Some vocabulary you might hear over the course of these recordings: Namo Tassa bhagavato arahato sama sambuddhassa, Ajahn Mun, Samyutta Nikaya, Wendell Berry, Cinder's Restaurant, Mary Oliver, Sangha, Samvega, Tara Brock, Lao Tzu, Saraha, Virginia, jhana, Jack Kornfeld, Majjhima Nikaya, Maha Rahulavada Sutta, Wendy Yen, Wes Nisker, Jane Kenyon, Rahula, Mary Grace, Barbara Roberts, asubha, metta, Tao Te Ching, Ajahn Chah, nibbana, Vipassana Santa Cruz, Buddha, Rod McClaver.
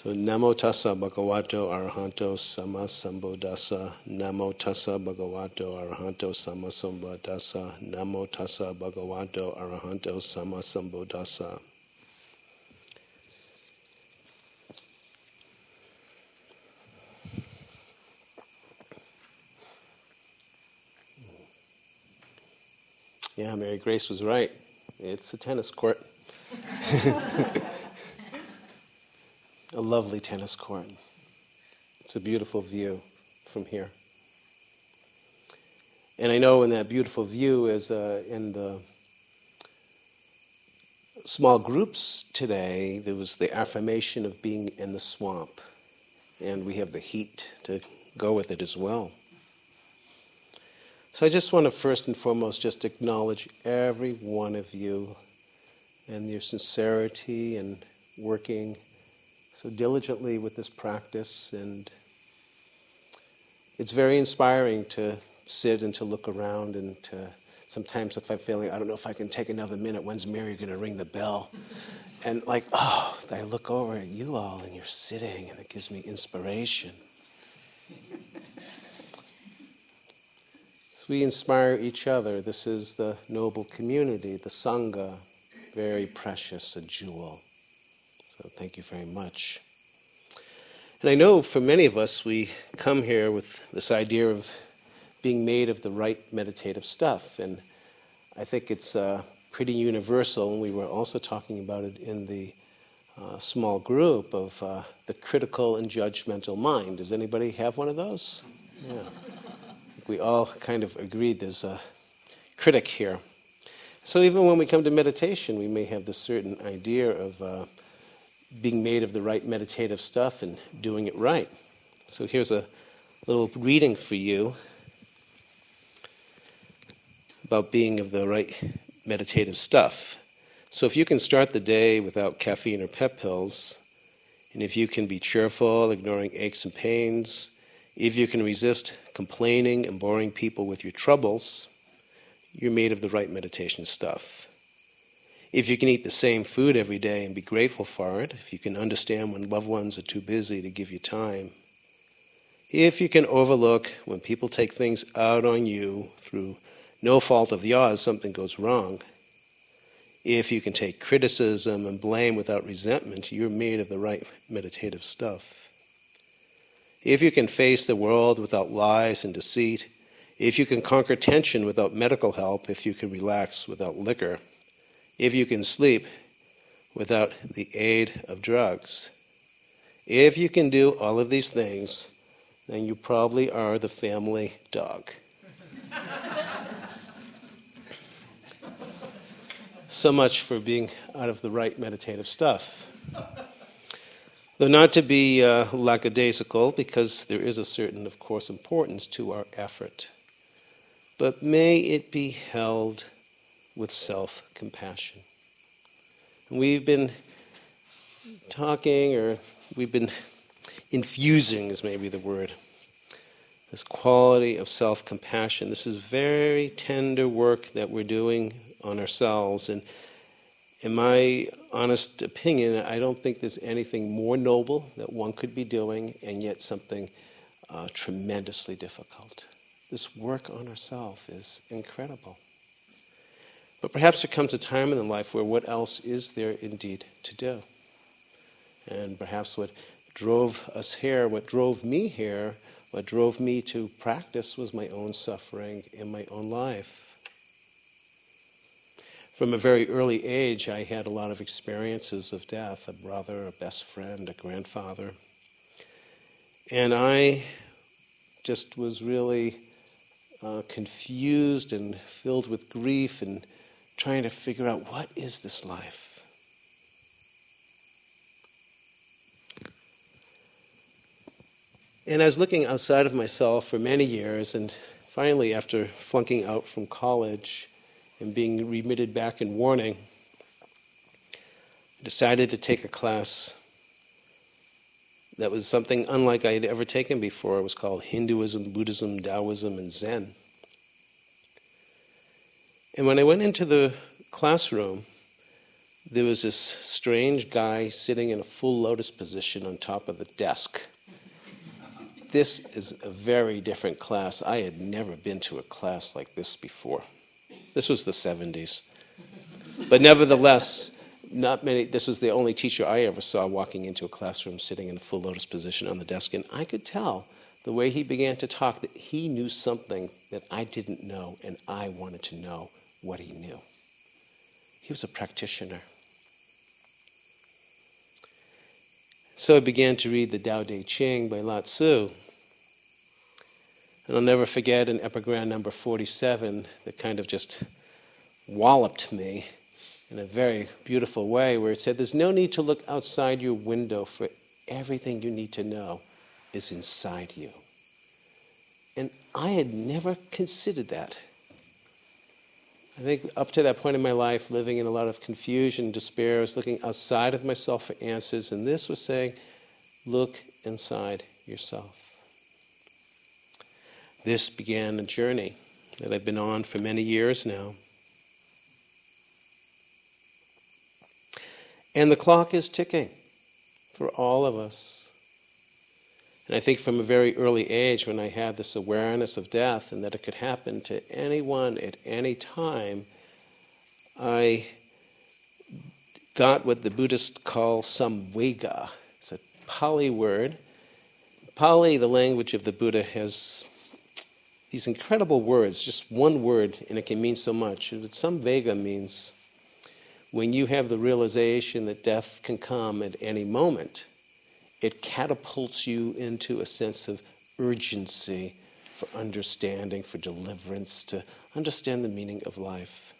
So, Namo Tassa bhagavato arahato sama sambuddhassa. Namo Tassa bhagavato arahato sama sambuddhassa. Namo Tassa bhagavato arahato sama sambuddhassa. Yeah, Mary Grace was right. It's a tennis court. A lovely tennis court. It's a beautiful view from here. And I know in that beautiful view is in the small groups today, there was the affirmation of being in the swamp. And we have the heat to go with it as well. So I just want to first and foremost just acknowledge every one of you and your sincerity and working so diligently with this practice, and it's very inspiring to sit and to look around, and to sometimes if I'm feeling, I don't know if I can take another minute, when's Mary going to ring the bell? And like, oh, I look over at you all and you're sitting and it gives me inspiration. So we inspire each other. This is the noble community, the Sangha, very precious, a jewel. So thank you very much. And I know for many of us, we come here with this idea of being made of the right meditative stuff. And I think it's pretty universal. And we were also talking about it in the small group of the critical and judgmental mind. Does anybody have one of those? Yeah. I think we all kind of agreed there's a critic here. So even when we come to meditation, we may have this certain idea of being made of the right meditative stuff and doing it right. So here's a little reading for you about being of the right meditative stuff. So if you can start the day without caffeine or pep pills, and if you can be cheerful, ignoring aches and pains, if you can resist complaining and boring people with your troubles, you're made of the right meditation stuff. If you can eat the same food every day and be grateful for it, if you can understand when loved ones are too busy to give you time, if you can overlook when people take things out on you through no fault of yours, something goes wrong, if you can take criticism and blame without resentment, you're made of the right meditative stuff. If you can face the world without lies and deceit, if you can conquer tension without medical help, if you can relax without liquor, if you can sleep without the aid of drugs, if you can do all of these things, then you probably are the family dog. So much for being out of the right meditative stuff. Though not to be lackadaisical, because there is a certain, of course, importance to our effort. But may it be held with self-compassion. And we've been talking, or we've been infusing is maybe the word, this quality of self-compassion. This is very tender work that we're doing on ourselves. And in my honest opinion, I don't think there's anything more noble that one could be doing, and yet something tremendously difficult. This work on ourselves is incredible. But perhaps there comes a time in life where what else is there indeed to do? And perhaps what drove us here, what drove me here, what drove me to practice was my own suffering in my own life. From a very early age, I had a lot of experiences of death, a brother, a best friend, a grandfather. And I just was really confused and filled with grief and trying to figure out, what is this life? And I was looking outside of myself for many years, and finally, after flunking out from college and being remitted back in warning, I decided to take a class that was something unlike I had ever taken before. It was called Hinduism, Buddhism, Taoism, and Zen. And when I went into the classroom, there was this strange guy sitting in a full lotus position on top of the desk. This is a very different class. I had never been to a class like this before. This was the 70s. But nevertheless, this was the only teacher I ever saw walking into a classroom sitting in a full lotus position on the desk. And I could tell the way he began to talk that he knew something that I didn't know, and I wanted to know what he knew. He was a practitioner. So I began to read the Tao Te Ching by Lao Tzu. And I'll never forget in epigram number 47 that kind of just walloped me in a very beautiful way, where it said, "There's no need to look outside your window, for everything you need to know is inside you." And I had never considered that. I think up to that point in my life, living in a lot of confusion, despair, I was looking outside of myself for answers, and this was saying, look inside yourself. This began a journey that I've been on for many years now. And the clock is ticking for all of us. And I think from a very early age, when I had this awareness of death and that it could happen to anyone at any time, I got what the Buddhists call Samvega. It's a Pali word. Pali, the language of the Buddha, has these incredible words, just one word, and it can mean so much. But Samvega means when you have the realization that death can come at any moment, it catapults you into a sense of urgency for understanding, for deliverance, to understand the meaning of life.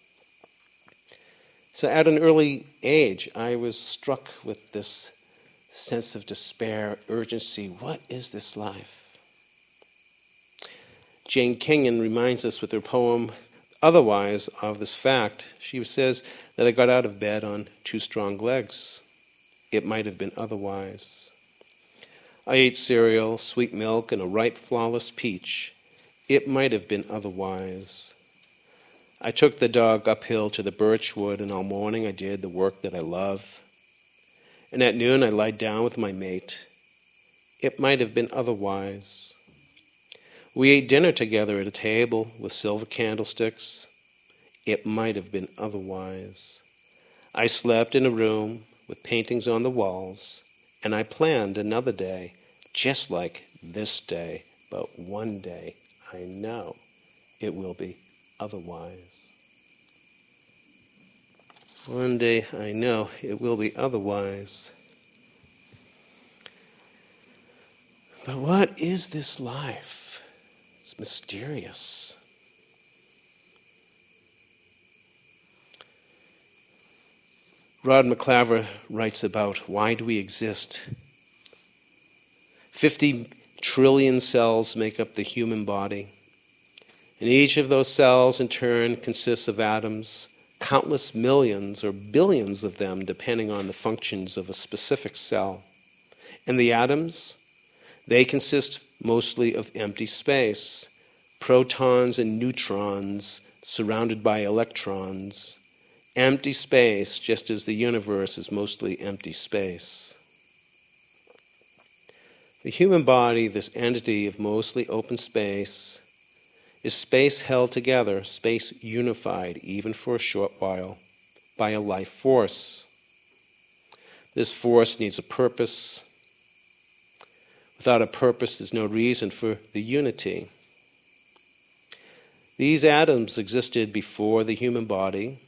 So at an early age, I was struck with this sense of despair, urgency. What is this life? Jane Kenyon reminds us with her poem, Otherwise, of this fact. She says that I got out of bed on two strong legs. It might have been otherwise. I ate cereal, sweet milk, and a ripe, flawless peach. It might have been otherwise. I took the dog uphill to the birch wood, and all morning I did the work that I love. And at noon I lied down with my mate. It might have been otherwise. We ate dinner together at a table with silver candlesticks. It might have been otherwise. I slept in a room with paintings on the walls, and I planned another day, just like this day, but one day I know it will be otherwise. One day I know it will be otherwise. But what is this life? It's mysterious. Rod McClaver writes about why do we exist. 50 trillion cells make up the human body. And each of those cells in turn consists of atoms, countless millions or billions of them depending on the functions of a specific cell. And the atoms, they consist mostly of empty space, protons and neutrons surrounded by electrons. Empty space, just as the universe is mostly empty space. The human body, this entity of mostly open space, is space held together, space unified, even for a short while, by a life force. This force needs a purpose. Without a purpose, there's no reason for the unity. These atoms existed before the human body,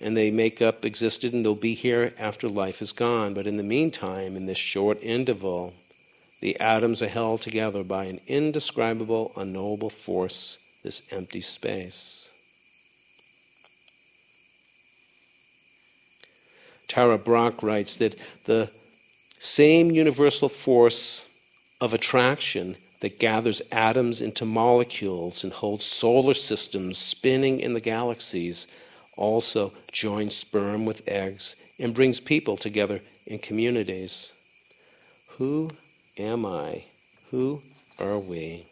and they make up, existed, and they'll be here after life is gone. But in the meantime, in this short interval, the atoms are held together by an indescribable, unknowable force, this empty space. Tara Brock writes that the same universal force of attraction that gathers atoms into molecules and holds solar systems spinning in the galaxies also joins sperm with eggs and brings people together in communities. Who am I? Who are we?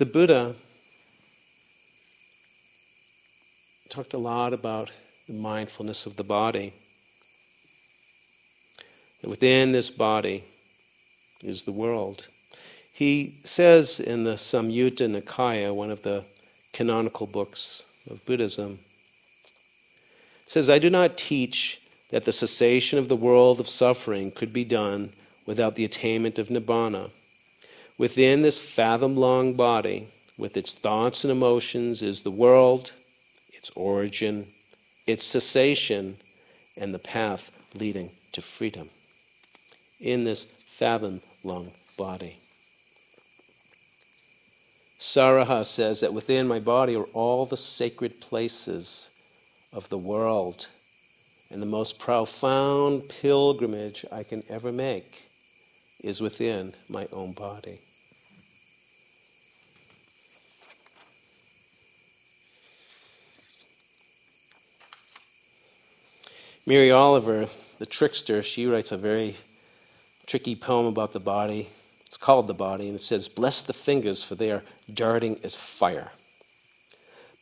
The Buddha talked a lot about the mindfulness of the body. That within this body is the world. He says in the Samyutta Nikaya, one of the canonical books of Buddhism, says, I do not teach that the cessation of the world of suffering could be done without the attainment of nibbana. Within this fathom-long body, with its thoughts and emotions, is the world, its origin, its cessation, and the path leading to freedom. In this fathom-long body. Saraha says that within my body are all the sacred places of the world and the most profound pilgrimage I can ever make is within my own body. Mary Oliver, the trickster, she writes a very tricky poem about the body. It's called The Body, and it says, bless the fingers, for they are darting as fire.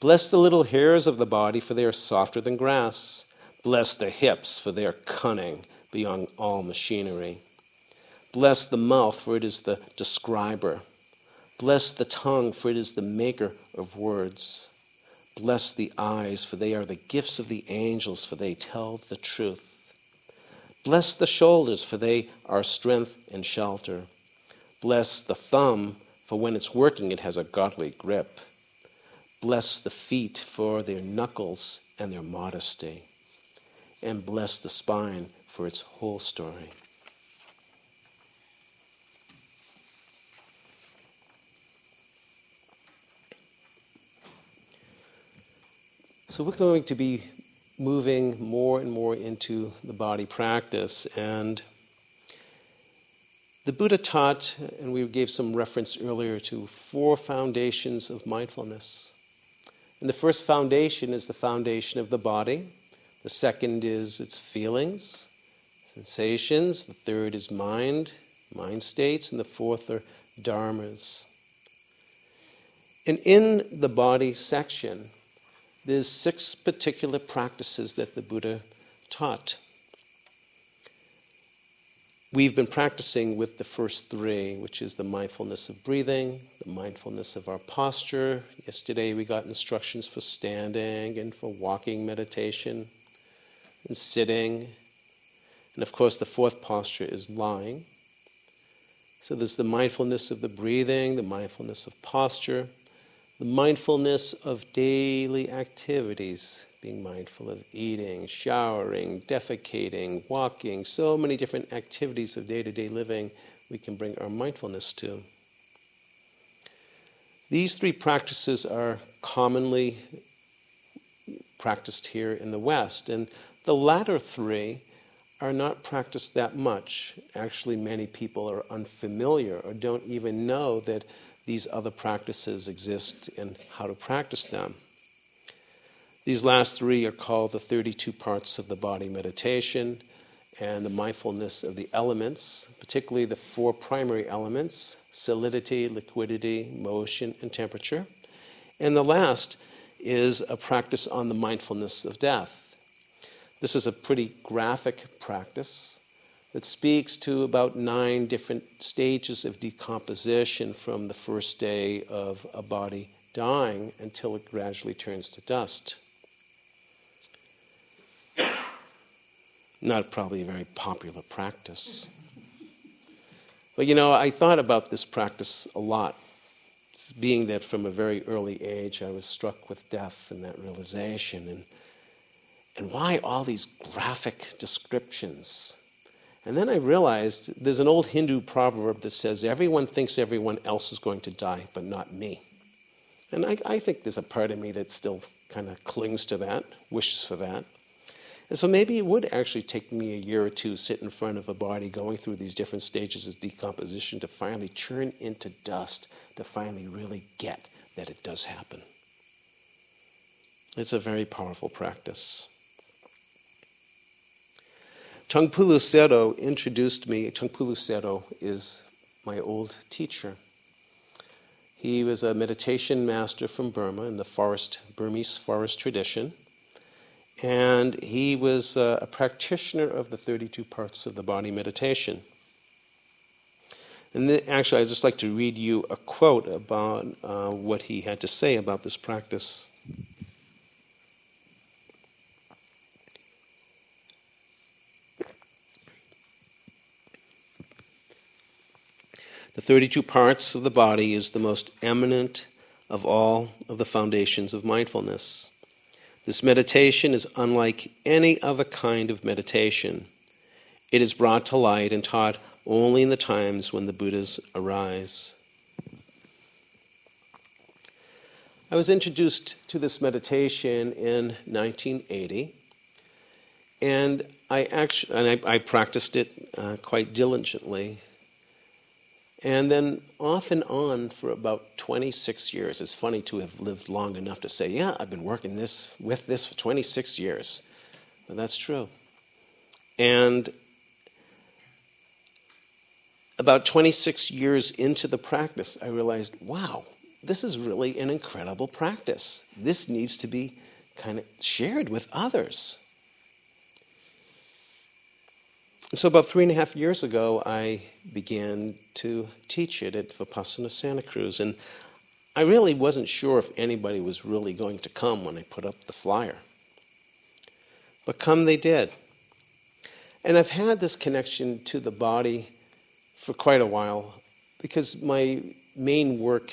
Bless the little hairs of the body, for they are softer than grass. Bless the hips, for they are cunning beyond all machinery. Bless the mouth, for it is the describer. Bless the tongue, for it is the maker of words. Bless the eyes, for they are the gifts of the angels, for they tell the truth. Bless the shoulders, for they are strength and shelter. Bless the thumb, for when it's working it has a godly grip. Bless the feet for their knuckles and their modesty. And bless the spine for its whole story. So we're going to be moving more and more into the body practice, and the Buddha taught, and we gave some reference earlier to, 4 foundations of mindfulness. And the first foundation is the foundation of the body. The second is its feelings, sensations. The third is mind, mind states. And the fourth are dharmas. And in the body section, there's 6 particular practices that the Buddha taught. We've been practicing with the first 3, which is the mindfulness of breathing, the mindfulness of our posture. Yesterday we got instructions for standing and for walking meditation and sitting. And of course the 4th posture is lying. So there's the mindfulness of the breathing, the mindfulness of posture, the mindfulness of daily activities. Being mindful of eating, showering, defecating, walking, so many different activities of day-to-day living we can bring our mindfulness to. These 3 practices are commonly practiced here in the West, and the latter 3 are not practiced that much. Actually, many people are unfamiliar or don't even know that these other practices exist and how to practice them. These last 3 are called the 32 parts of the body meditation and the mindfulness of the elements, particularly the 4 primary elements, solidity, liquidity, motion, and temperature. And the last is a practice on the mindfulness of death. This is a pretty graphic practice that speaks to about 9 different stages of decomposition from the first day of a body dying until it gradually turns to dust. Not probably a very popular practice. But I thought about this practice a lot, being that from a very early age I was struck with death and that realization. And why all these graphic descriptions? And then I realized there's an old Hindu proverb that says, everyone thinks everyone else is going to die, but not me. And I think there's a part of me that still kind of clings to that, wishes for that. And so maybe it would actually take me a year or two sit in front of a body going through these different stages of decomposition to finally churn into dust, to finally really get that it does happen. It's a very powerful practice. Tungpulu Seto introduced me. Tungpulu Seto is my old teacher. He was a meditation master from Burma in the Burmese forest tradition. And he was a practitioner of the 32 parts of the body meditation. And actually, I'd just like to read you a quote about what he had to say about this practice. The 32 parts of the body is the most eminent of all of the foundations of mindfulness. This meditation is unlike any other kind of meditation. It is brought to light and taught only in the times when the Buddhas arise. I was introduced to this meditation in 1980, and I practiced it quite diligently. And then off and on for about 26 years. It's funny to have lived long enough to say, yeah, I've been working with this for 26 years. But that's true. And about 26 years into the practice, I realized, wow, this is really an incredible practice. This needs to be kind of shared with others. So about 3.5 years ago, I began to teach it at Vipassana Santa Cruz, and I really wasn't sure if anybody was really going to come when I put up the flyer. But come they did. And I've had this connection to the body for quite a while, because my main work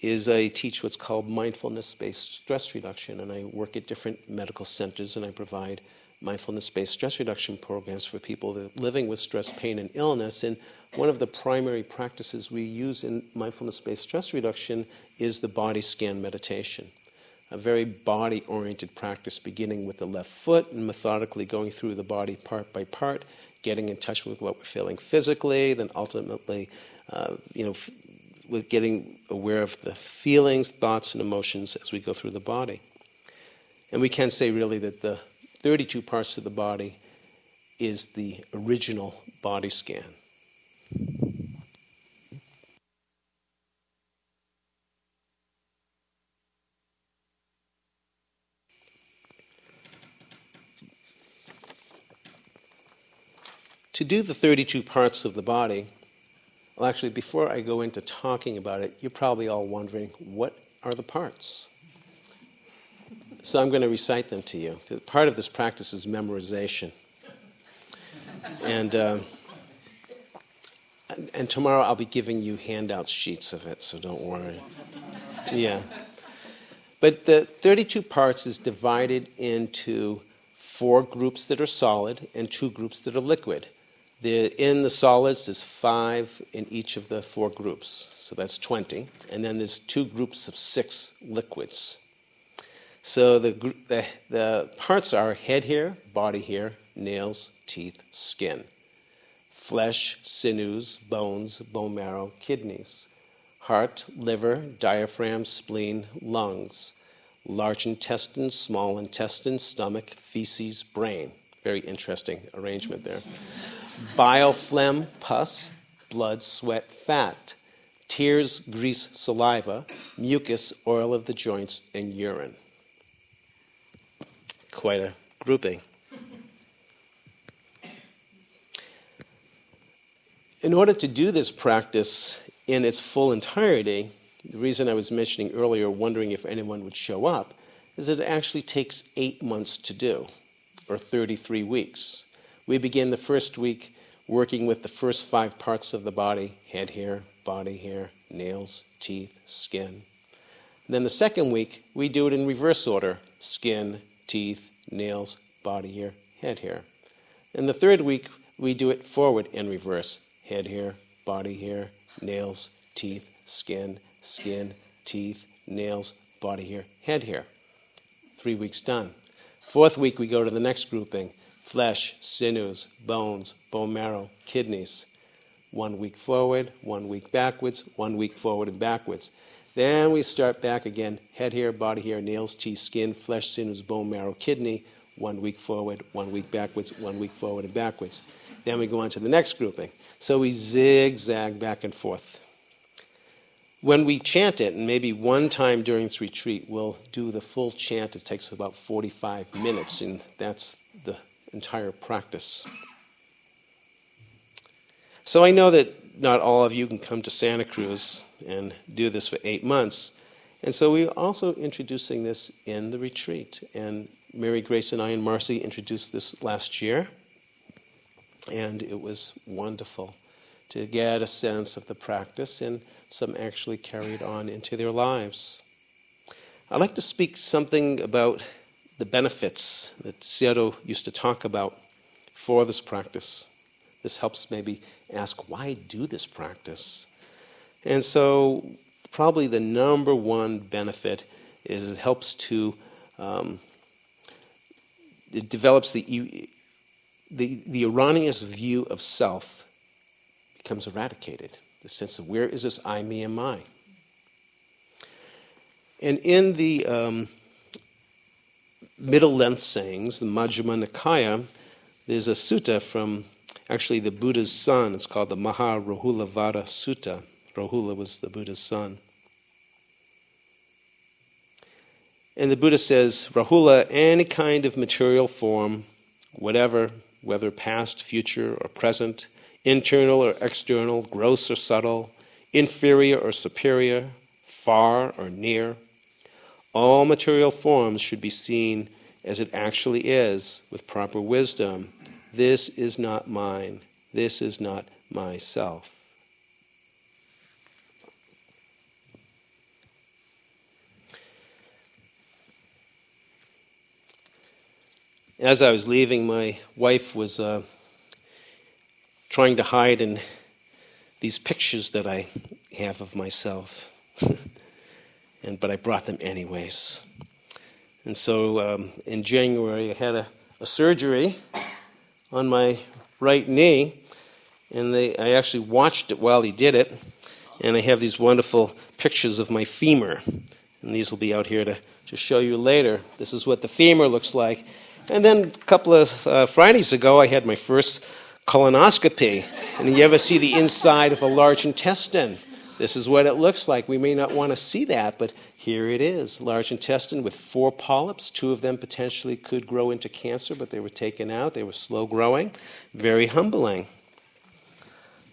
is I teach what's called mindfulness-based stress reduction, and I work at different medical centers, and I provide mindfulness-based stress reduction programs for people that are living with stress, pain, and illness. And one of the primary practices we use in mindfulness-based stress reduction is the body scan meditation, a very body-oriented practice beginning with the left foot and methodically going through the body part by part, getting in touch with what we're feeling physically, then ultimately with getting aware of the feelings, thoughts, and emotions as we go through the body. And we can say really that the 32 parts of the body is the original body scan. To do the 32 parts of the body, well, actually, before I go into talking about it, you're probably all wondering, what are the parts? So I'm going to recite them to you. Part of this practice is memorization. And tomorrow I'll be giving you handout sheets of it, so don't worry. Yeah. But the 32 parts is divided into 4 groups that are solid and 2 groups that are liquid. In the solids, there's 5 in each of the 4 groups, so that's 20. And then there's 2 groups of 6 liquids. So the parts are head hair, body hair, nails, teeth, skin, flesh, sinews, bones, bone marrow, kidneys, heart, liver, diaphragm, spleen, lungs, large intestine, small intestine, stomach, feces, brain. Very interesting arrangement there. Bile, phlegm, pus, blood, sweat, fat, tears, grease, saliva, mucus, oil of the joints, and urine. Quite a grouping. In order to do this practice in its full entirety, the reason I was mentioning earlier, wondering if anyone would show up, is that it actually takes 8 months to do, or 33 weeks. We begin the first week working with the first 5 parts of the body: head hair, body hair, nails, teeth, skin. And then the second week, we do it in reverse order: skin, teeth, nails, body hair, head hair. In the third week, we do it forward and reverse: head hair, body hair, nails, teeth, skin, skin, teeth, nails, body hair, head hair. 3 weeks done. Fourth week, we go to the next grouping: flesh, sinews, bones, bone marrow, kidneys. 1 week forward, 1 week backwards, 1 week forward and backwards. Then we start back again: head hair, body hair, nails, teeth, skin, flesh, sinews, bone marrow, kidney. 1 week forward, 1 week backwards, 1 week forward and backwards. Then we go on to the next grouping. So we zigzag back and forth. When we chant it, and maybe one time during this retreat, we'll do the full chant. It takes about 45 minutes, and that's the entire practice. So I know that not all of you can come to Santa Cruz and do this for 8 months. And so we're also introducing this in the retreat. And Mary Grace and I and Marcy introduced this last year. And it was wonderful to get a sense of the practice, and some actually carried on into their lives. I'd like to speak something about the benefits that Seto used to talk about for this practice. This helps maybe ask, why do this practice? And so probably the number one benefit is it helps to, it develops the erroneous view of self becomes eradicated. The sense of where is this I, me, and my. And in the middle length sayings, the Majjhima Nikaya, there's a sutta from actually the Buddha's son. It's called the Maha Rahulavada Sutta. Rahula was the Buddha's son. And the Buddha says, Rahula, any kind of material form, whatever, whether past, future, or present, internal or external, gross or subtle, inferior or superior, far or near. All material forms should be seen as it actually is, with proper wisdom. This is not mine. This is not myself. As I was leaving, my wife was trying to hide in these pictures that I have of myself. But I brought them anyways. And so in January, I had a surgery on my right knee, and I actually watched it while he did it, and I have these wonderful pictures of my femur, and these will be out here to show you later. This is what the femur looks like. And then a couple of Fridays ago, I had my first colonoscopy, and you ever see the inside of a large intestine? This is what it looks like. We may not want to see that, but here it is. Large intestine with 4 polyps. 2 of them potentially could grow into cancer, but they were taken out. They were slow growing. Very humbling.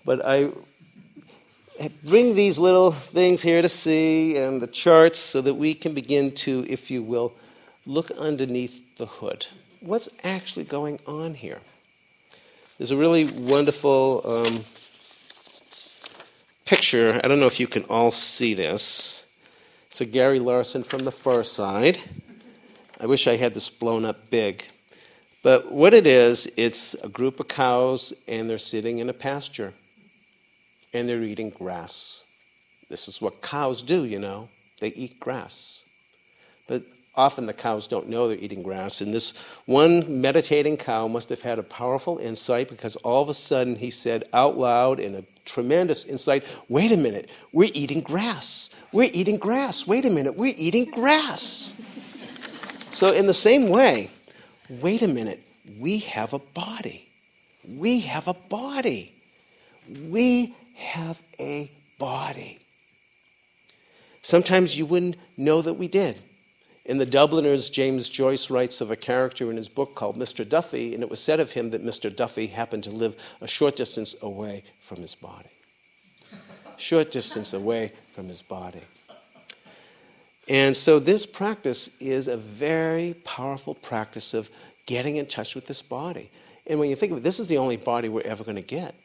But I bring these little things here to see, and the charts, so that we can begin to, if you will, look underneath the hood. What's actually going on here? There's a really wonderful picture. I don't know if you can all see this. It's a Gary Larson from the far side. I wish I had this blown up big. But what it is, it's a group of cows, and they're sitting in a pasture. And they're eating grass. This is what cows do, you know. They eat grass. But often the cows don't know they're eating grass, and this one meditating cow must have had a powerful insight, because all of a sudden he said out loud in a tremendous insight, wait a minute, we're eating grass. We're eating grass. Wait a minute, we're eating grass. So in the same way, wait a minute, we have a body. We have a body. We have a body. Sometimes you wouldn't know that we did. In The Dubliners, James Joyce writes of a character in his book called Mr. Duffy, and it was said of him that Mr. Duffy happened to live a short distance away from his body. Short distance away from his body. And so this practice is a very powerful practice of getting in touch with this body. And when you think of it, this is the only body we're ever going to get.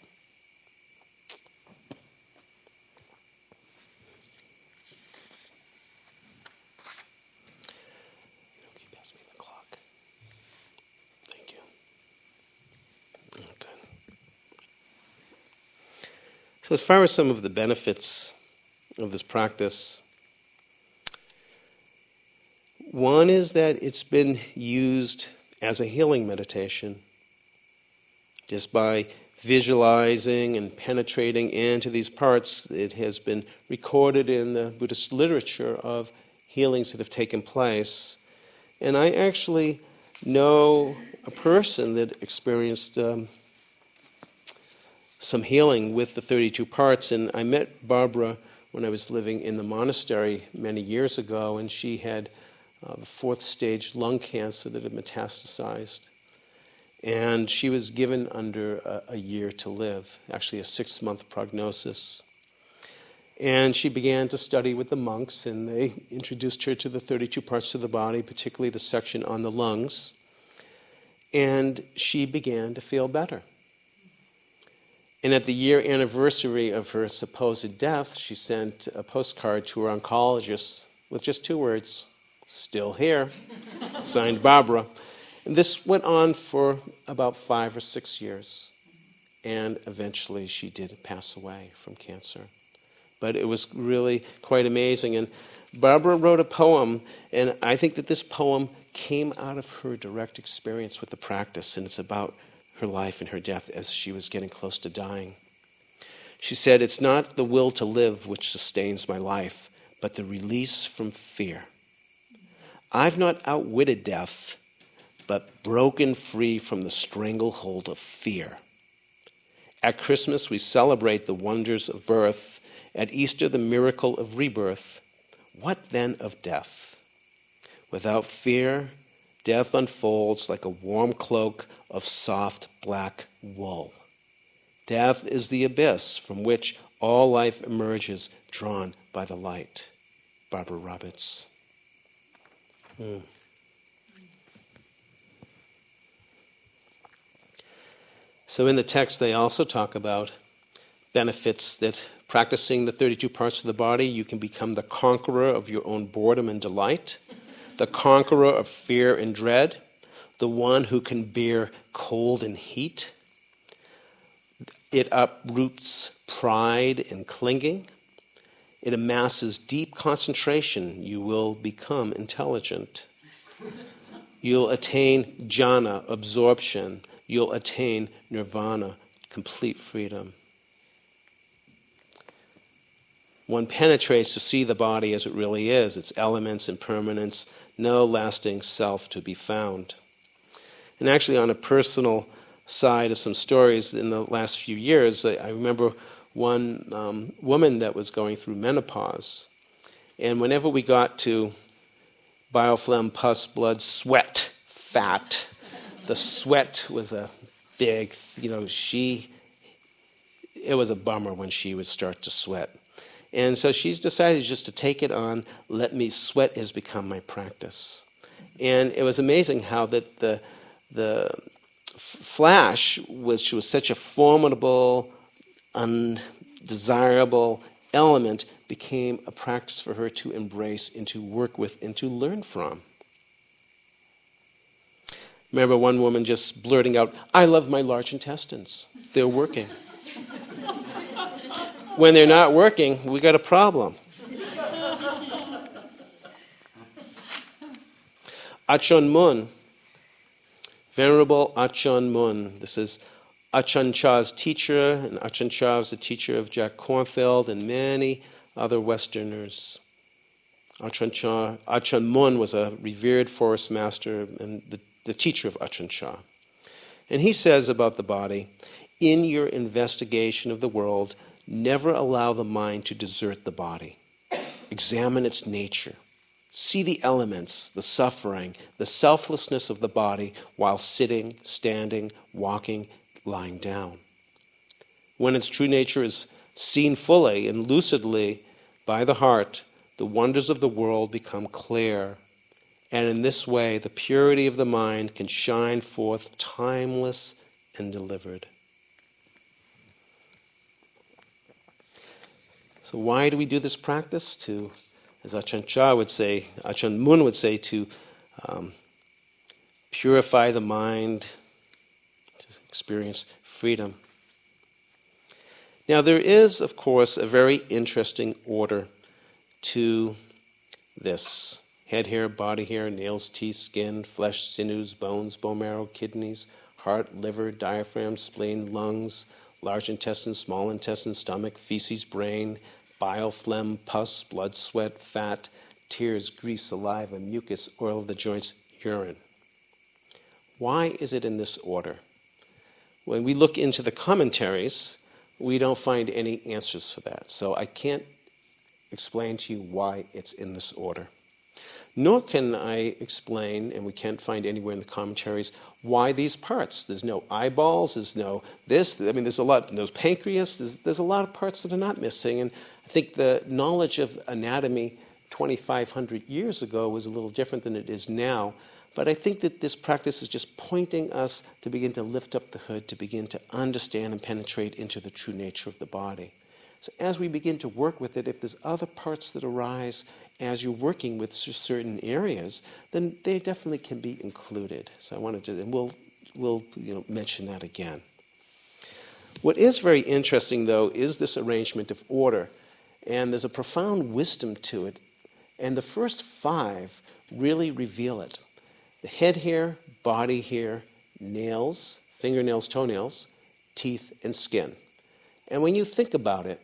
So as far as some of the benefits of this practice, one is that it's been used as a healing meditation. Just by visualizing and penetrating into these parts, it has been recorded in the Buddhist literature of healings that have taken place. And I actually know a person that experienced some healing with the 32 parts, and I met Barbara when I was living in the monastery many years ago, and she had the fourth stage lung cancer that had metastasized. And she was given under a year to live, actually a 6-month prognosis. And she began to study with the monks, and they introduced her to the 32 parts of the body, particularly the section on the lungs. And she began to feel better. And at the year anniversary of her supposed death, she sent a postcard to her oncologist with just 2 words, "Still here," signed Barbara. And this went on for about 5 or 6 years. And eventually she did pass away from cancer. But it was really quite amazing. And Barbara wrote a poem, and I think that this poem came out of her direct experience with the practice, and it's about her life and her death as she was getting close to dying. She said, "It's not the will to live which sustains my life, but the release from fear. I've not outwitted death, but broken free from the stranglehold of fear. At Christmas, we celebrate the wonders of birth. At Easter, the miracle of rebirth. What then of death? Without fear, death unfolds like a warm cloak of soft black wool. Death is the abyss from which all life emerges, drawn by the light." Barbara Roberts. So in the text, they also talk about benefits that practicing the 32 parts of the body, you can become the conqueror of your own boredom and delight, the conqueror of fear and dread, the one who can bear cold and heat. It uproots pride and clinging. It amasses deep concentration. You will become intelligent. You'll attain jhana, absorption. You'll attain nirvana, complete freedom. One penetrates to see the body as it really is, its elements, impermanence, no lasting self to be found. And actually, on a personal side of some stories in the last few years, I remember one woman that was going through menopause. And whenever we got to biofilm, pus, blood, sweat, fat, the sweat was a big, it was a bummer when she would start to sweat. And so she's decided just to take it on, let me sweat has become my practice. And it was amazing how that the flash was, she was such a formidable, undesirable element, became a practice for her to embrace and to work with and to learn from. Remember one woman just blurting out, "I love my large intestines. They're working." When they're not working, we got a problem. Ajahn Mun, Venerable Ajahn Mun. This is Ajahn Chah's teacher, and Ajahn Chah was the teacher of Jack Kornfeld and many other Westerners. Ajahn Mun was a revered forest master and the teacher of Ajahn Chah. And he says about the body, "In your investigation of the world, never allow the mind to desert the body. Examine its nature. See the elements, the suffering, the selflessness of the body while sitting, standing, walking, lying down. When its true nature is seen fully and lucidly by the heart, the wonders of the world become clear. And in this way, the purity of the mind can shine forth timeless and delivered." So why do we do this practice? To, as Ajahn Chah would say, Ajahn Mun would say, to purify the mind, to experience freedom. Now there is, of course, a very interesting order to this. Head hair, body hair, nails, teeth, skin, flesh, sinews, bones, bone marrow, kidneys, heart, liver, diaphragm, spleen, lungs, large intestine, small intestine, stomach, feces, brain, bile, phlegm, pus, blood, sweat, fat, tears, grease, saliva, mucus, oil of the joints, urine. Why is it in this order? When we look into the commentaries, we don't find any answers for that. So I can't explain to you why it's in this order. Nor can I explain, and we can't find anywhere in the commentaries, why these parts. There's no eyeballs, there's no this, I mean, there's a lot, there's pancreas, there's a lot of parts that are not missing, and I think the knowledge of anatomy 2,500 years ago was a little different than it is now, but I think that this practice is just pointing us to begin to lift up the hood, to begin to understand and penetrate into the true nature of the body. So as we begin to work with it, if there's other parts that arise as you're working with certain areas, then they definitely can be included. So I wanted to, and we'll mention that again. What is very interesting, though, is this arrangement of order, and there's a profound wisdom to it, and the first five really reveal it. The head here, body here, nails, fingernails, toenails, teeth, and skin. And when you think about it,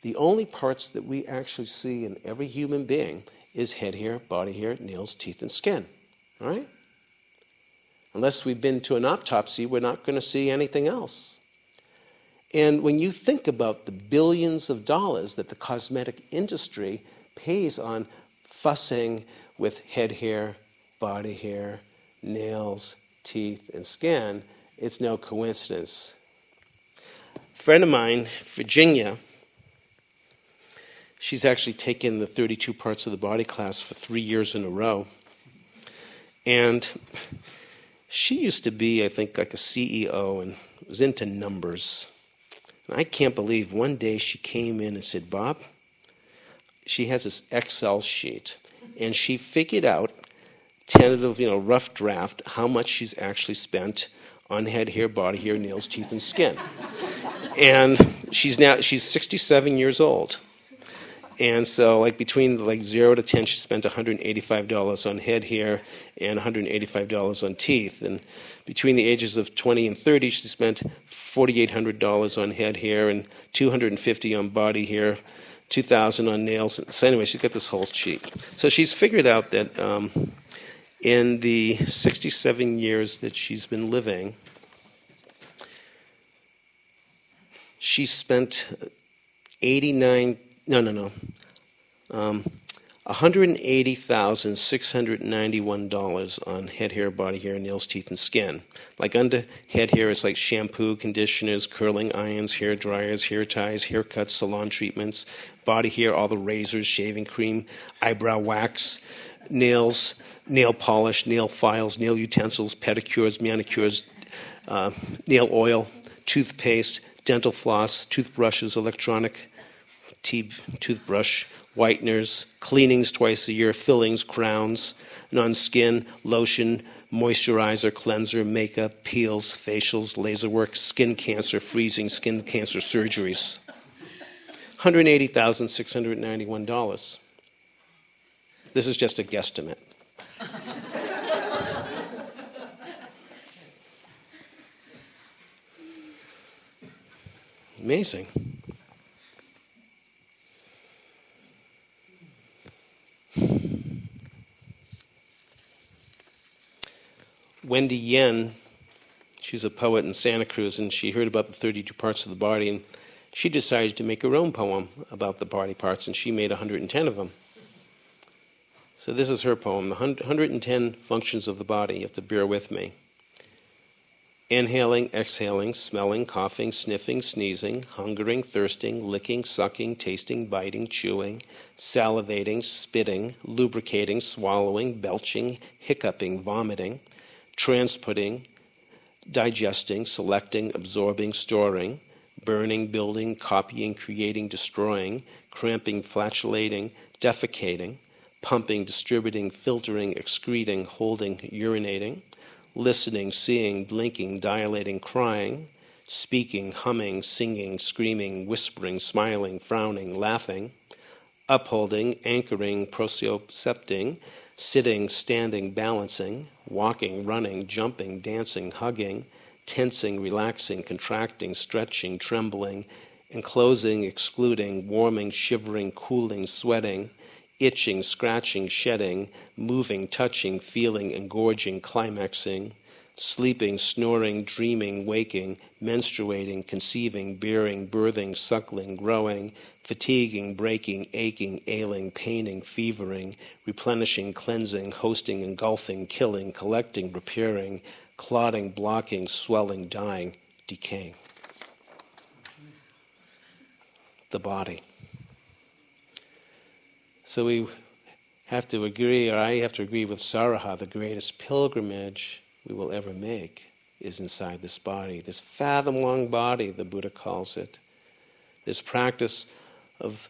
the only parts that we actually see in every human being is head here, body here, nails, teeth, and skin. All right? Unless we've been to an autopsy, we're not going to see anything else. And when you think about the billions of dollars that the cosmetic industry pays on fussing with head hair, body hair, nails, teeth, and skin, it's no coincidence. A friend of mine, Virginia, she's actually taken the 32 parts of the body class for 3 years in a row. And she used to be, I think, like a CEO and was into numbers. And I can't believe one day she came in and said, Bob, she has this Excel sheet. And she figured out, tentative, rough draft, how much she's actually spent on head, hair, body hair, nails, teeth, and skin. And she's 67 years old. And so, between 0 to 10, she spent $185 on head hair and $185 on teeth. And between the ages of 20 and 30, she spent $4,800 on head hair and $250 on body hair, $2,000 on nails. So anyway, she's got this whole sheet. So she's figured out that in the 67 years that she's been living, she spent $180,691 on head, hair, body hair, nails, teeth, and skin. Under head hair is shampoo, conditioners, curling irons, hair dryers, hair ties, haircuts, salon treatments. Body hair, all the razors, shaving cream, eyebrow wax, nails, nail polish, nail files, nail utensils, pedicures, manicures, nail oil, toothpaste, dental floss, toothbrushes, electronic toothbrush, whiteners, cleanings twice a year, fillings, crowns, non-skin, lotion, moisturizer, cleanser, makeup, peels, facials, laser work, skin cancer, freezing, skin cancer surgeries. $180,691. This is just a guesstimate. Amazing. Wendy Yen, she's a poet in Santa Cruz, and she heard about the 32 parts of the body, and she decided to make her own poem about the body parts, and she made 110 of them. So this is her poem, the 110 functions of the body. You have to bear with me. Inhaling, exhaling, smelling, coughing, sniffing, sneezing, hungering, thirsting, licking, sucking, tasting, biting, chewing, salivating, spitting, lubricating, swallowing, belching, hiccuping, vomiting, transporting, digesting, selecting, absorbing, storing, burning, building, copying, creating, destroying, cramping, flatulating, defecating, pumping, distributing, filtering, excreting, holding, urinating, listening, seeing, blinking, dilating, crying, speaking, humming, singing, screaming, whispering, smiling, frowning, laughing, upholding, anchoring, propriocepting, sitting, standing, balancing, walking, running, jumping, dancing, hugging, tensing, relaxing, contracting, stretching, trembling, enclosing, excluding, warming, shivering, cooling, sweating, itching, scratching, shedding, moving, touching, feeling, engorging, climaxing, sleeping, snoring, dreaming, waking, menstruating, conceiving, bearing, birthing, suckling, growing, fatiguing, breaking, aching, ailing, paining, fevering, replenishing, cleansing, hosting, engulfing, killing, collecting, repairing, clotting, blocking, swelling, dying, decaying. The body. So we have to agree, or I have to agree with Saraha, the greatest pilgrimage we will ever make is inside this body, this fathom-long body, the Buddha calls it. This practice of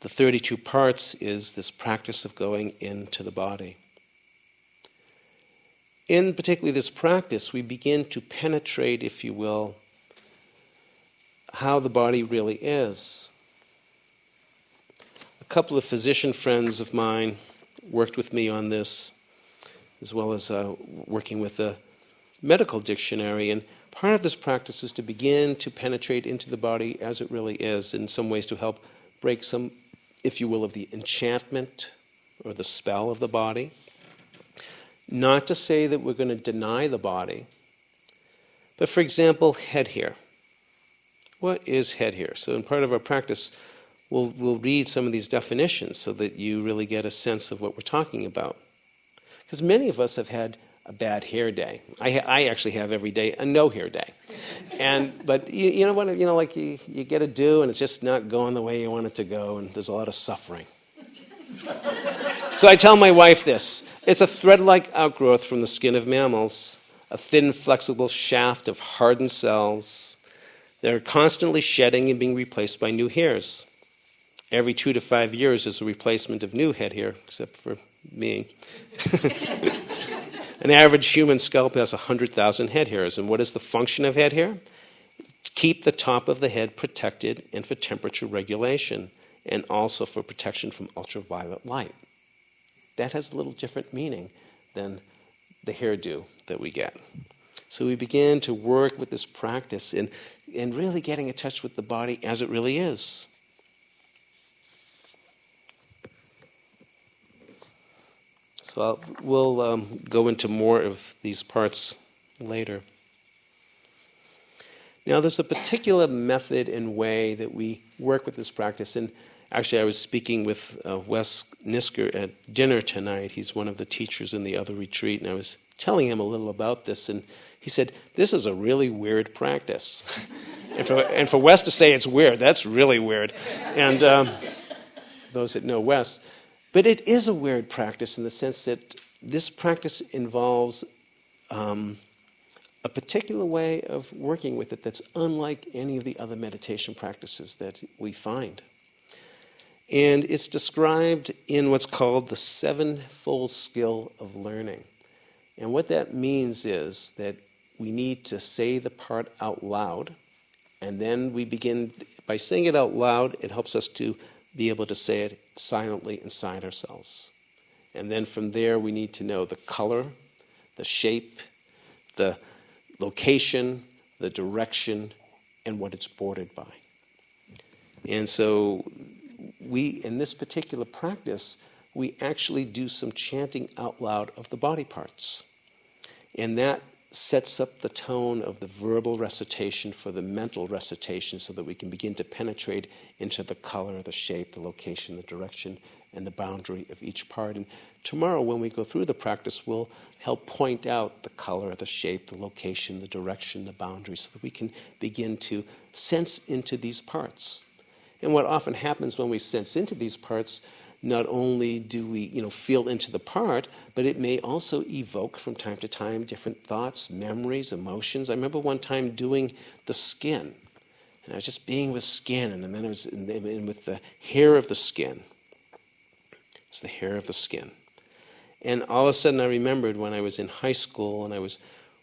the 32 parts is this practice of going into the body. In particularly this practice, we begin to penetrate, if you will, how the body really is. A couple of physician friends of mine worked with me on this, as well as working with a medical dictionary. And part of this practice is to begin to penetrate into the body as it really is, in some ways to help break some, if you will, of the enchantment or the spell of the body. Not to say that we're going to deny the body, but for example, head here. What is head here? So in part of our practice, we'll read some of these definitions so that you really get a sense of what we're talking about. Because many of us have had a bad hair day. I actually have every day a no hair day, but you know what? You know, like you get a do, and it's just not going the way you want it to go, and there's a lot of suffering. So I tell my wife this: it's a thread-like outgrowth from the skin of mammals, a thin, flexible shaft of hardened cells. They're constantly shedding and being replaced by new hairs. Every 2 to 5 years is a replacement of new head hair, except for me. An average human scalp has 100,000 head hairs. And what is the function of head hair? Keep the top of the head protected and for temperature regulation and also for protection from ultraviolet light. That has a little different meaning than the hairdo that we get. So we begin to work with this practice and really getting in touch with the body as it really is. So we'll go into more of these parts later. Now, there's a particular method and way that we work with this practice. And actually, I was speaking with Wes Nisker at dinner tonight. He's one of the teachers in the other retreat. And I was telling him a little about this. And he said, this is a really weird practice. and for Wes to say it's weird, that's really weird. And those that know Wes... But it is a weird practice in the sense that this practice involves a particular way of working with it that's unlike any of the other meditation practices that we find. And it's described in what's called the sevenfold skill of learning. And what that means is that we need to say the part out loud, and then we begin by saying it out loud. It helps us to be able to say it silently inside ourselves. And then from there we need to know the color, the shape, the location, the direction, and what it's bordered by. And so we, in this particular practice, we actually do some chanting out loud of the body parts. And that sets up the tone of the verbal recitation for the mental recitation so that we can begin to penetrate into the color, the shape, the location, the direction, and the boundary of each part. And tomorrow when we go through the practice, we'll help point out the color, the shape, the location, the direction, the boundary, so that we can begin to sense into these parts. And what often happens when we sense into these parts, not only do we, feel into the part, but it may also evoke from time to time different thoughts, memories, emotions. I remember one time doing the skin, and I was just being with skin, and then I was in with the hair of the skin. It's the hair of the skin. And all of a sudden I remembered when I was in high school and I was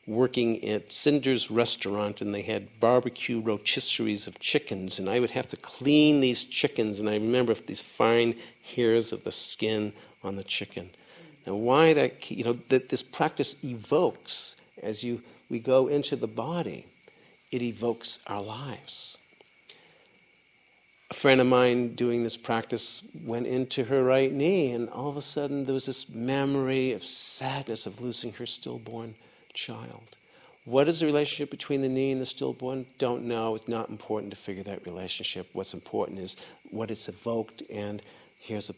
working at Cinder's Restaurant, and they had barbecue rotisseries of chickens, and I would have to clean these chickens, and I remember these fine hairs of the skin on the chicken. Now, why that? That this practice evokes as we go into the body. It evokes our lives. A friend of mine doing this practice went into her right knee, and all of a sudden there was this memory of sadness of losing her stillborn child. What is the relationship between the knee and the stillborn? Don't know. It's not important to figure that relationship. What's important is what it's evoked, and here's a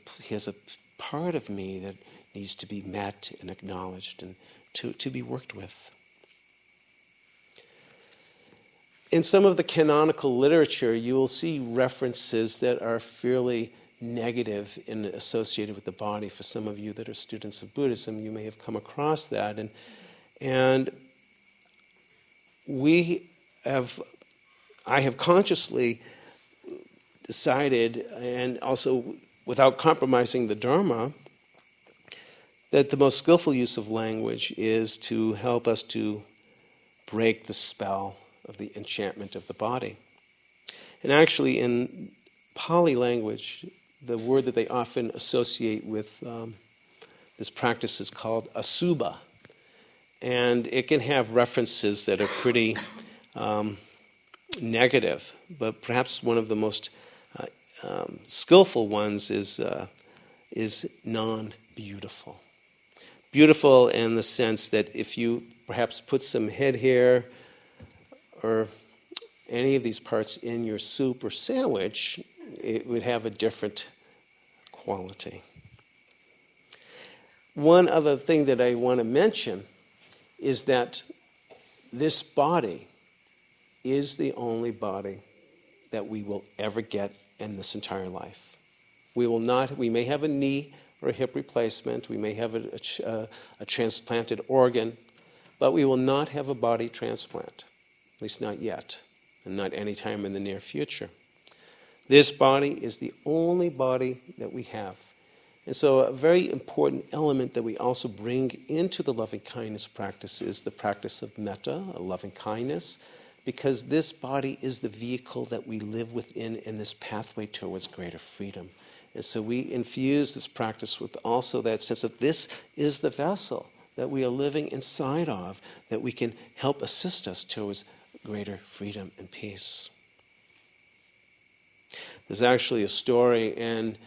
part of me that needs to be met and acknowledged and to be worked with. In some of the canonical literature, you will see references that are fairly negative and associated with the body. For some of you that are students of Buddhism, you may have come across that. And I have consciously decided, and also without compromising the Dharma, that the most skillful use of language is to help us to break the spell of the enchantment of the body. And actually, in Pali language, the word that they often associate with this practice is called asubha. And it can have references that are pretty negative, but perhaps one of the most skillful ones is non-beautiful. Beautiful in the sense that if you perhaps put some head hair or any of these parts in your soup or sandwich, it would have a different quality. One other thing that I want to mention is that this body is the only body that we will ever get in this entire life. We may have a knee or a hip replacement, we may have a transplanted organ, but we will not have a body transplant, at least not yet, and not any time in the near future. This body is the only body that we have. And so a very important element that we also bring into the loving-kindness practice is the practice of metta, a loving-kindness, because this body is the vehicle that we live within in this pathway towards greater freedom. And so we infuse this practice with also that sense of this is the vessel that we are living inside of that we can help assist us towards greater freedom and peace. There's actually a story in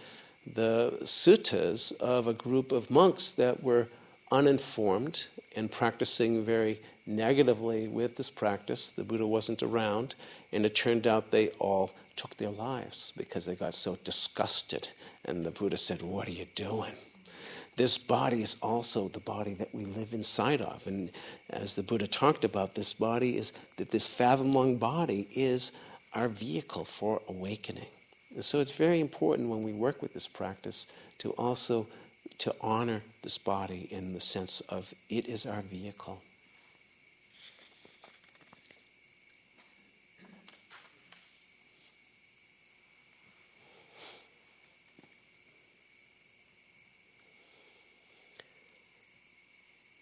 the suttas of a group of monks that were uninformed and practicing very negatively with this practice. The Buddha wasn't around, and it turned out they all took their lives because they got so disgusted. And the Buddha said, "What are you doing? This body is also the body that we live inside of." And as the Buddha talked about, this body is that this fathom-long body is our vehicle for awakening. And so it's very important when we work with this practice to also to honor this body in the sense of it is our vehicle.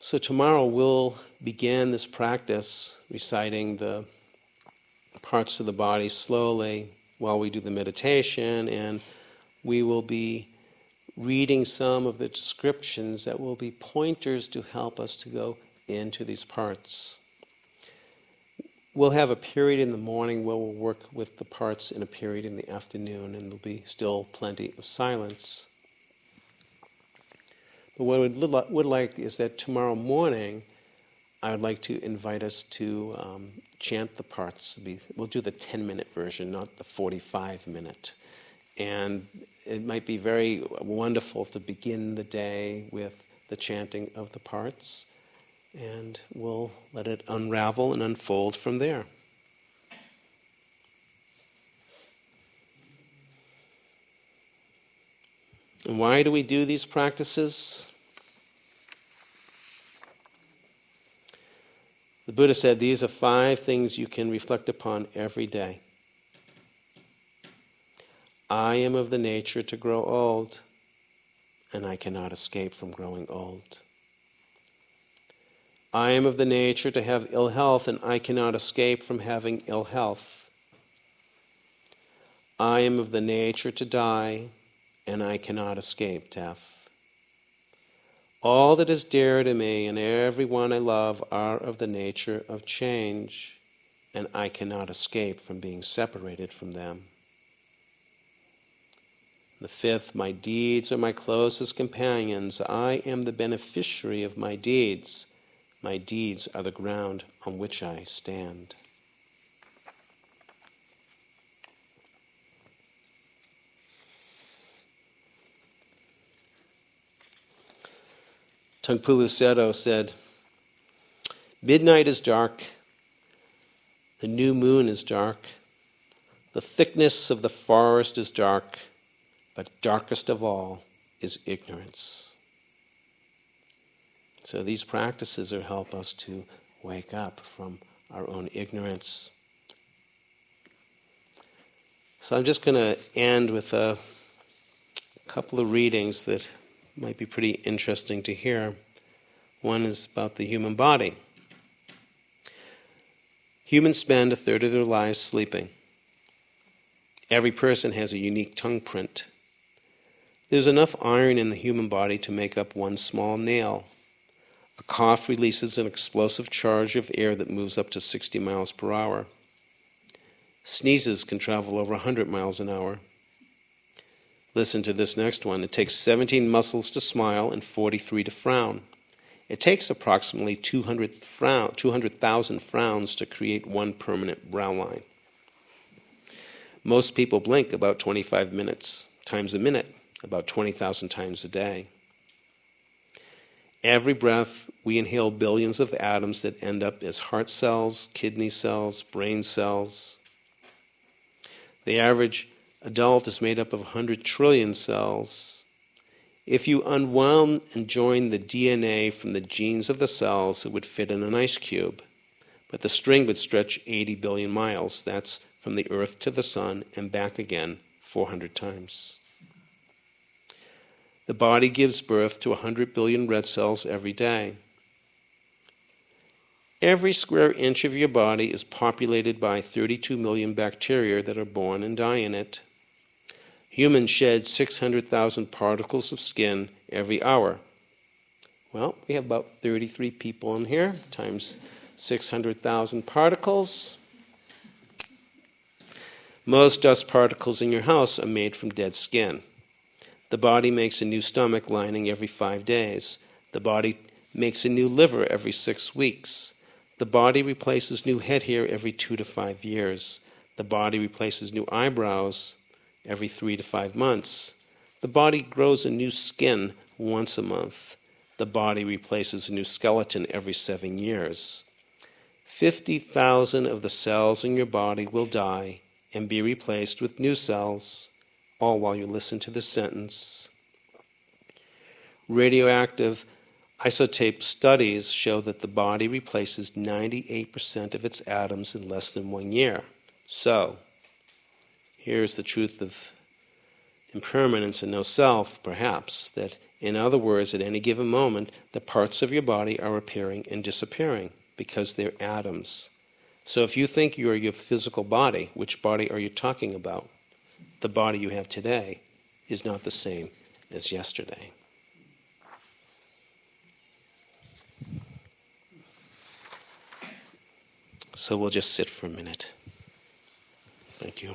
So tomorrow we'll begin this practice reciting the parts of the body slowly while we do the meditation, and we will be reading some of the descriptions that will be pointers to help us to go into these parts. We'll have a period in the morning where we'll work with the parts and a period in the afternoon, and there'll be still plenty of silence. But what I would like is that tomorrow morning, I would like to invite us to chant the parts. We'll do the 10-minute version, not the 45-minute. And it might be very wonderful to begin the day with the chanting of the parts. And we'll let it unravel and unfold from there. And why do we do these practices? The Buddha said these are 5 things you can reflect upon every day. I am of the nature to grow old, and I cannot escape from growing old. I am of the nature to have ill health, and I cannot escape from having ill health. I am of the nature to die, and I cannot escape death. All that is dear to me and everyone I love are of the nature of change, and I cannot escape from being separated from them. The 5th, my deeds are my closest companions. I am the beneficiary of my deeds, My deeds are the ground on which I stand. Tungpulu Seto said, midnight is dark, the new moon is dark, the thickness of the forest is dark, but darkest of all is ignorance. So these practices are help us to wake up from our own ignorance. So I'm just going to end with a couple of readings that might be pretty interesting to hear. One is about the human body. Humans spend a third of their lives sleeping. Every person has a unique tongue print. There's enough iron in the human body to make up one small nail. A cough releases an explosive charge of air that moves up to 60 miles per hour. Sneezes can travel over 100 miles an hour. Listen to this next one. It takes 17 muscles to smile and 43 to frown. It takes approximately 200,000 frowns to create one permanent brow line. Most people blink about 25 minutes times a minute, about 20,000 times a day. Every breath, we inhale billions of atoms that end up as heart cells, kidney cells, brain cells. The average adult is made up of 100 trillion cells. If you unwound and joined the DNA from the genes of the cells, it would fit in an ice cube. But the string would stretch 80 billion miles. That's from the earth to the sun and back again 400 times. The body gives birth to 100 billion red cells every day. Every square inch of your body is populated by 32 million bacteria that are born and die in it. Humans shed 600,000 particles of skin every hour. Well, we have about 33 people in here, times 600,000 particles. Most dust particles in your house are made from dead skin. The body makes a new stomach lining every 5 days. The body makes a new liver every 6 weeks. The body replaces new head hair every 2 to 5 years. The body replaces new eyebrows every 3 to 5 months. The body grows a new skin once a month. The body replaces a new skeleton every 7 years. 50,000 of the cells in your body will die and be replaced with new cells, all while you listen to this sentence. Radioactive isotope studies show that the body replaces 98% of its atoms in less than 1 year. So, here's the truth of impermanence and no self, perhaps, that in other words, at any given moment, the parts of your body are appearing and disappearing because they're atoms. So if you think you are your physical body, which body are you talking about? The body you have today is not the same as yesterday. So we'll just sit for a minute. Thank you.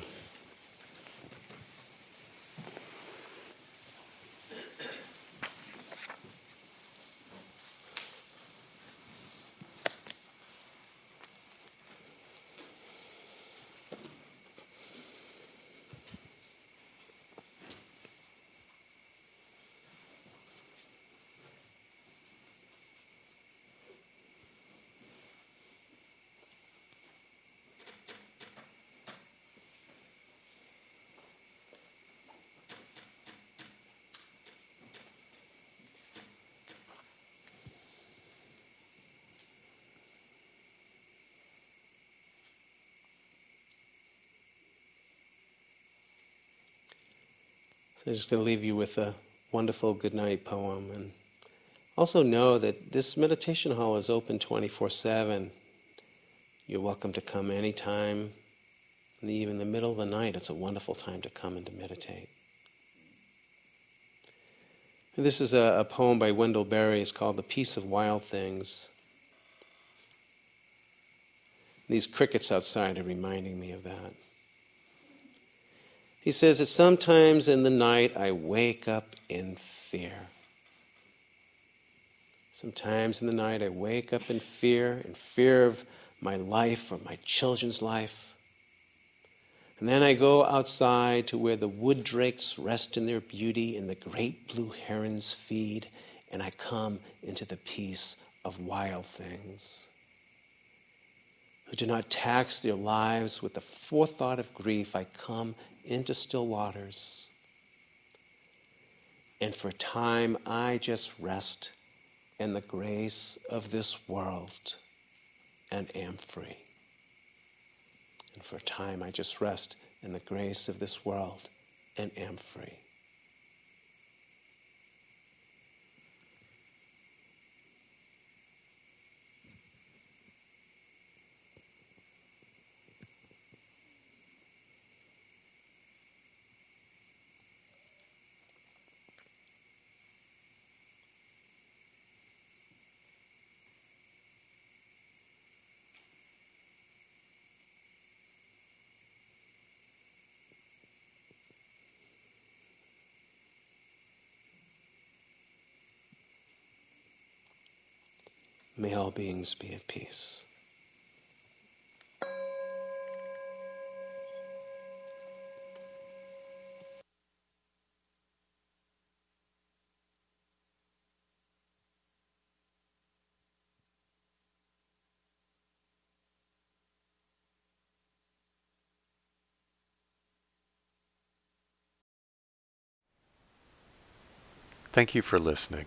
So I'm just going to leave you with a wonderful goodnight poem. And also know that this meditation hall is open 24/7. You're welcome to come anytime. Even in the middle of the night, it's a wonderful time to come and to meditate. And this is a poem by Wendell Berry. It's called The Peace of Wild Things. These crickets outside are reminding me of that. He says that sometimes in the night I wake up in fear. Sometimes in the night I wake up in fear of my life or my children's life. And then I go outside to where the wood drakes rest in their beauty and the great blue herons feed, and I come into the peace of wild things, who do not tax their lives with the forethought of grief. I come into still waters, and for a time I just rest in the grace of this world and am free. And for a time I just rest in the grace of this world and am free. May all beings be at peace. Thank you for listening.